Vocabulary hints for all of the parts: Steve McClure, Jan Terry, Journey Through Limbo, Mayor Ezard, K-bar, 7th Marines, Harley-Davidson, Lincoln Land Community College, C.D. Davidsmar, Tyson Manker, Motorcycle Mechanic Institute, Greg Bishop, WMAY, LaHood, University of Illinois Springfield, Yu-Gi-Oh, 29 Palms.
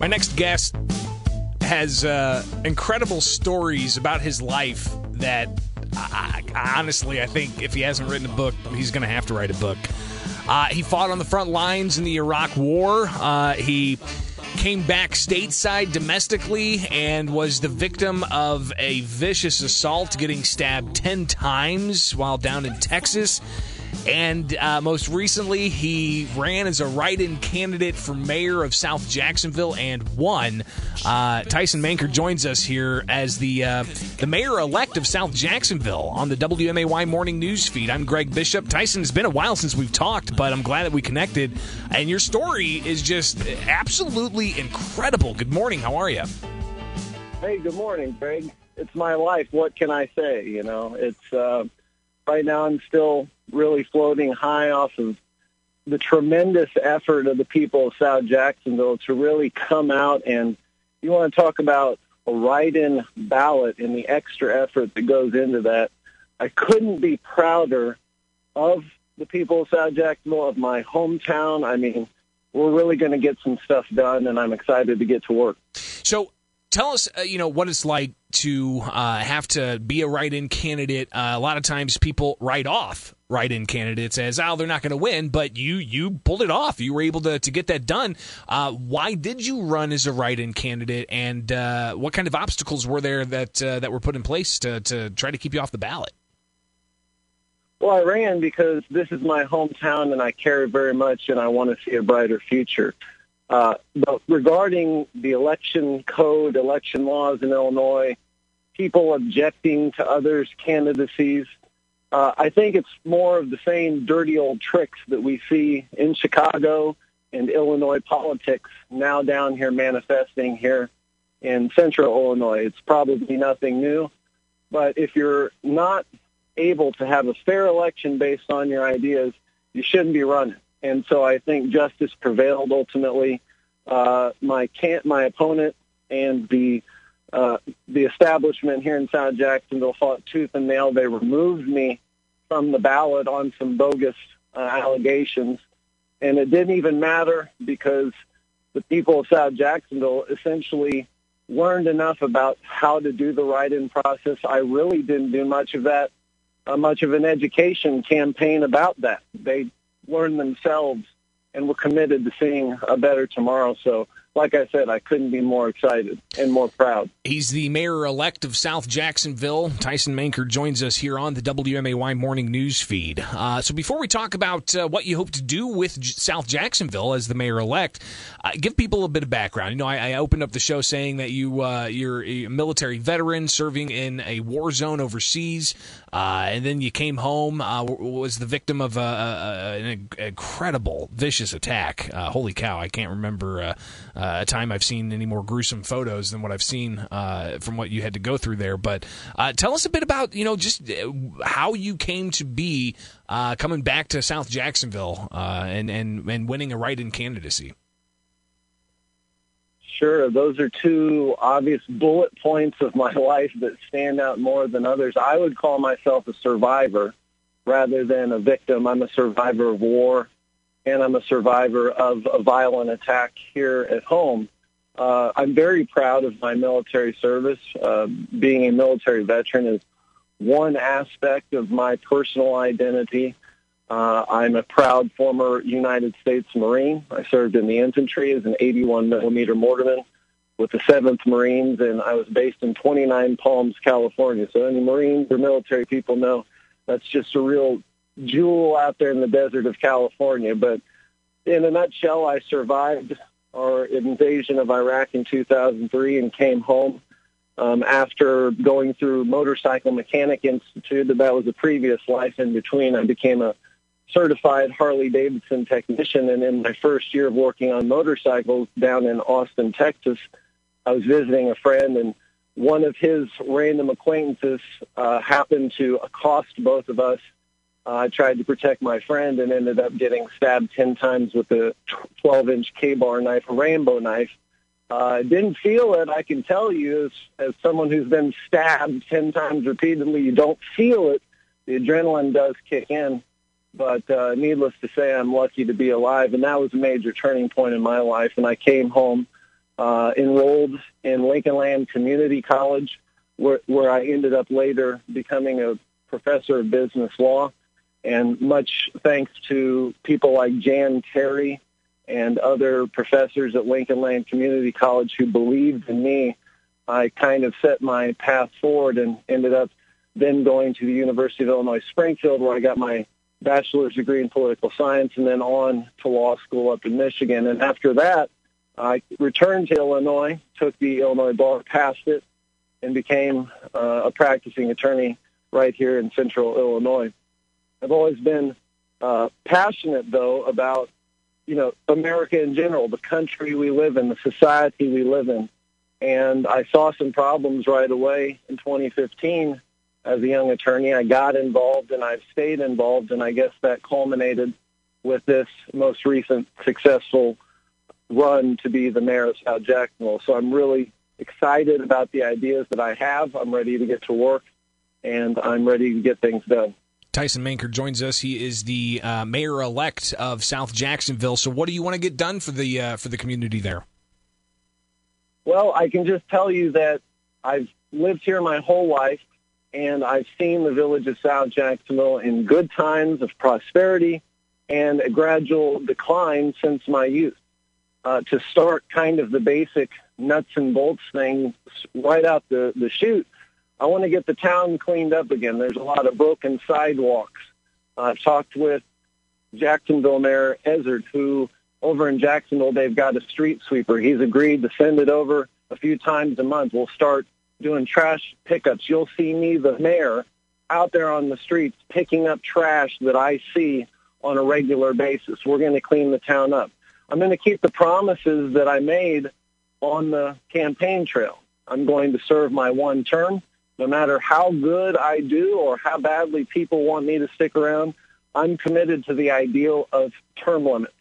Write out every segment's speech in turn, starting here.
My next guest has incredible stories about his life that, honestly, I think if he hasn't written a book, he's going to have to write a book. He fought on the front lines in the Iraq War. He came back stateside domestically and was the victim of a vicious assault, getting stabbed 10 times while down in Texas. And most recently, he ran as a write-in candidate for mayor of South Jacksonville and won. Tyson Manker joins us here as the mayor-elect of South Jacksonville on the WMAY Morning News feed. I'm Greg Bishop. Tyson, it's been a while since we've talked, but I'm glad that we connected. And your story is just absolutely incredible. Good morning. How are you? Hey, good morning, Greg. It's my life. What can I say? You know, it's right now I'm still really floating high off of the tremendous effort of the people of South Jacksonville to really come out, and you want to talk about a write-in ballot and the extra effort that goes into that. I couldn't be prouder of the people of South Jacksonville, of my hometown. I mean, we're really going to get some stuff done, and I'm excited to get to work. So tell us, you know, what it's like to have to be a write-in candidate. A lot of times people write off write-in candidates as, oh, they're not going to win, but you pulled it off. You were able to get that done. Why did you run as a write-in candidate, and what kind of obstacles were there that were put in place to try to keep you off the ballot? Well, I ran because this is my hometown, and I care very much, and I want to see a brighter future. But regarding the election code, election laws in Illinois, people objecting to others' candidacies, I think it's more of the same dirty old tricks that we see in Chicago and Illinois politics now down here manifesting here in central Illinois. It's probably nothing new, but if you're not able to have a fair election based on your ideas, you shouldn't be running. And so I think justice prevailed ultimately. My opponent and the establishment here in South Jacksonville fought tooth and nail. They removed me from the ballot on some bogus allegations, and it didn't even matter because the people of South Jacksonville essentially learned enough about how to do the write-in process. I really didn't do much of that, much of an education campaign about that. They learn themselves and we're committed to seeing a better tomorrow. So, like I said, I couldn't be more excited and more proud. He's the mayor-elect of South Jacksonville. Tyson Manker joins us here on the WMAY Morning News feed. So before we talk about what you hope to do with South Jacksonville as the mayor-elect, give people a bit of background. You know, I opened up the show saying that you're a military veteran serving in a war zone overseas, and then you came home, was the victim of an incredible, vicious attack. Holy cow, I can't remember a time I've seen any more gruesome photos than what I've seen from what you had to go through there. But tell us a bit about, you know, just how you came to be coming back to South Jacksonville and winning a write-in candidacy. Sure. Those are two obvious bullet points of my life that stand out more than others. I would call myself a survivor rather than a victim. I'm a survivor of war, and I'm a survivor of a violent attack here at home. I'm very proud of my military service. Being a military veteran is one aspect of my personal identity. I'm a proud former United States Marine. I served in the infantry as an 81-millimeter mortarman with the 7th Marines, and I was based in 29 Palms, California. So any Marines or military people know that's just a real jewel out there in the desert of California. But in a nutshell, I survived our invasion of Iraq in 2003 and came home after going through Motorcycle Mechanic Institute. That was a previous life in between. I became a certified Harley-Davidson technician, and in my first year of working on motorcycles down in Austin, Texas, I was visiting a friend, and one of his random acquaintances happened to accost both of us. I tried to protect my friend and ended up getting stabbed 10 times with a 12-inch K-bar knife, a Rambo knife. I didn't feel it, I can tell you, as someone who's been stabbed 10 times repeatedly, you don't feel it. The adrenaline does kick in. But needless to say, I'm lucky to be alive, and that was a major turning point in my life. And I came home enrolled in Lincoln Land Community College, where I ended up later becoming a professor of business law. And much thanks to people like Jan Terry and other professors at Lincoln Land Community College who believed in me, I kind of set my path forward and ended up then going to the University of Illinois Springfield, where I got my bachelor's degree in political science, and then on to law school up in Michigan. And after that, I returned to Illinois, took the Illinois bar, passed it, and became a practicing attorney right here in central Illinois. I've always been passionate, though, about, you know, America in general, the country we live in, the society we live in. And I saw some problems right away in 2015 as a young attorney. I got involved, and I've stayed involved, and I guess that culminated with this most recent successful run to be the mayor of South Jacksonville. So I'm really excited about the ideas that I have. I'm ready to get to work, and I'm ready to get things done. Tyson Manker joins us. He is the mayor-elect of South Jacksonville. So what do you want to get done for the community there? Well, I can just tell you that I've lived here my whole life, and I've seen the village of South Jacksonville in good times of prosperity and a gradual decline since my youth. To start kind of the basic nuts and bolts thing right out the chute, I want to get the town cleaned up again. There's a lot of broken sidewalks. I've talked with Jacksonville Mayor Ezard, who over in Jacksonville, they've got a street sweeper. He's agreed to send it over a few times a month. We'll start doing trash pickups. You'll see me, the mayor, out there on the streets picking up trash that I see on a regular basis. We're going to clean the town up. I'm going to keep the promises that I made on the campaign trail. I'm going to serve my one term. No matter how good I do or how badly people want me to stick around, I'm committed to the ideal of term limits.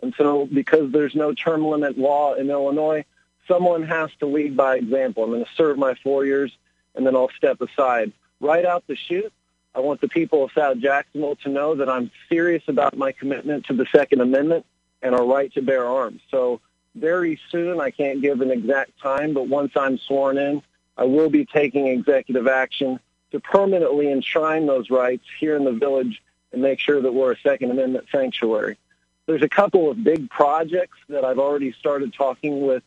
And so because there's no term limit law in Illinois, someone has to lead by example. I'm going to serve my 4 years, and then I'll step aside. Right out the chute, I want the people of South Jacksonville to know that I'm serious about my commitment to the Second Amendment and our right to bear arms. So very soon, I can't give an exact time, but once I'm sworn in, I will be taking executive action to permanently enshrine those rights here in the village and make sure that we're a Second Amendment sanctuary. There's a couple of big projects that I've already started talking with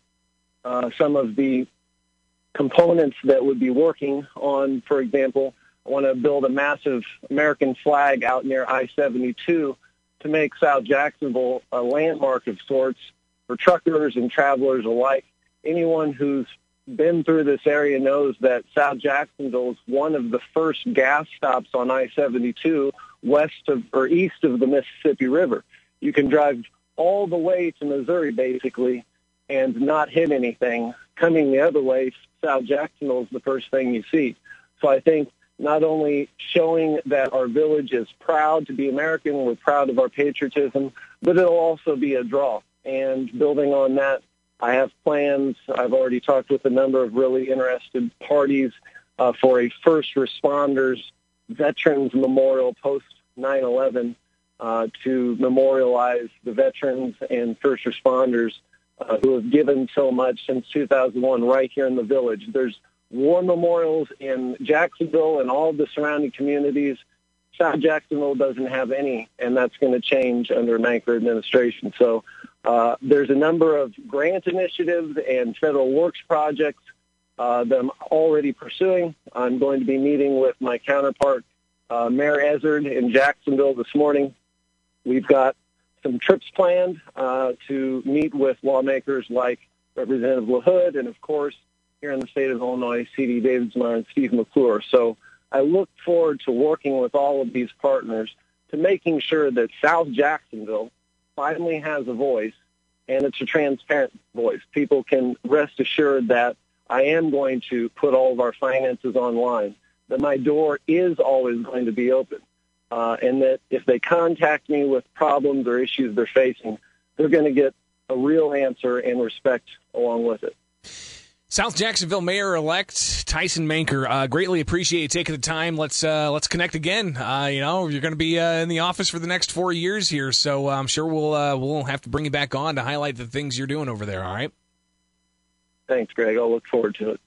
some of the components that would be working on. For example, I want to build a massive American flag out near I-72 to make South Jacksonville a landmark of sorts for truckers and travelers alike. Anyone who's been through this area knows that South Jacksonville is one of the first gas stops on I-72 east of the Mississippi River. You can drive all the way to Missouri, basically, and not hit anything. Coming the other way, South Jacksonville is the first thing you see. So I think not only showing that our village is proud to be American, we're proud of our patriotism, but it'll also be a draw. And building on that, I have plans. I've already talked with a number of really interested parties for a first responders veterans memorial post 9/11 to memorialize the veterans and first responders who have given so much since 2001 right here in the village. There's war memorials in Jacksonville and all the surrounding communities. South Jacksonville doesn't have any, and that's going to change under Manker administration. So there's a number of grant initiatives and federal works projects that I'm already pursuing. I'm going to be meeting with my counterpart, Mayor Ezard, in Jacksonville this morning. We've got some trips planned to meet with lawmakers like Representative LaHood and, of course, here in the state of Illinois, C.D. Davidsmar and Steve McClure. So I look forward to working with all of these partners to making sure that South Jacksonville finally has a voice, and it's a transparent voice. People can rest assured that I am going to put all of our finances online, that my door is always going to be open, and that if they contact me with problems or issues they're facing, they're going to get a real answer and respect along with it. South Jacksonville Mayor-elect Tyson Manker, greatly appreciate you taking the time. Let's connect again. You know, you're going to be in the office for the next 4 years here, so I'm sure we'll have to bring you back on to highlight the things you're doing over there. All right. Thanks, Greg. I'll look forward to it.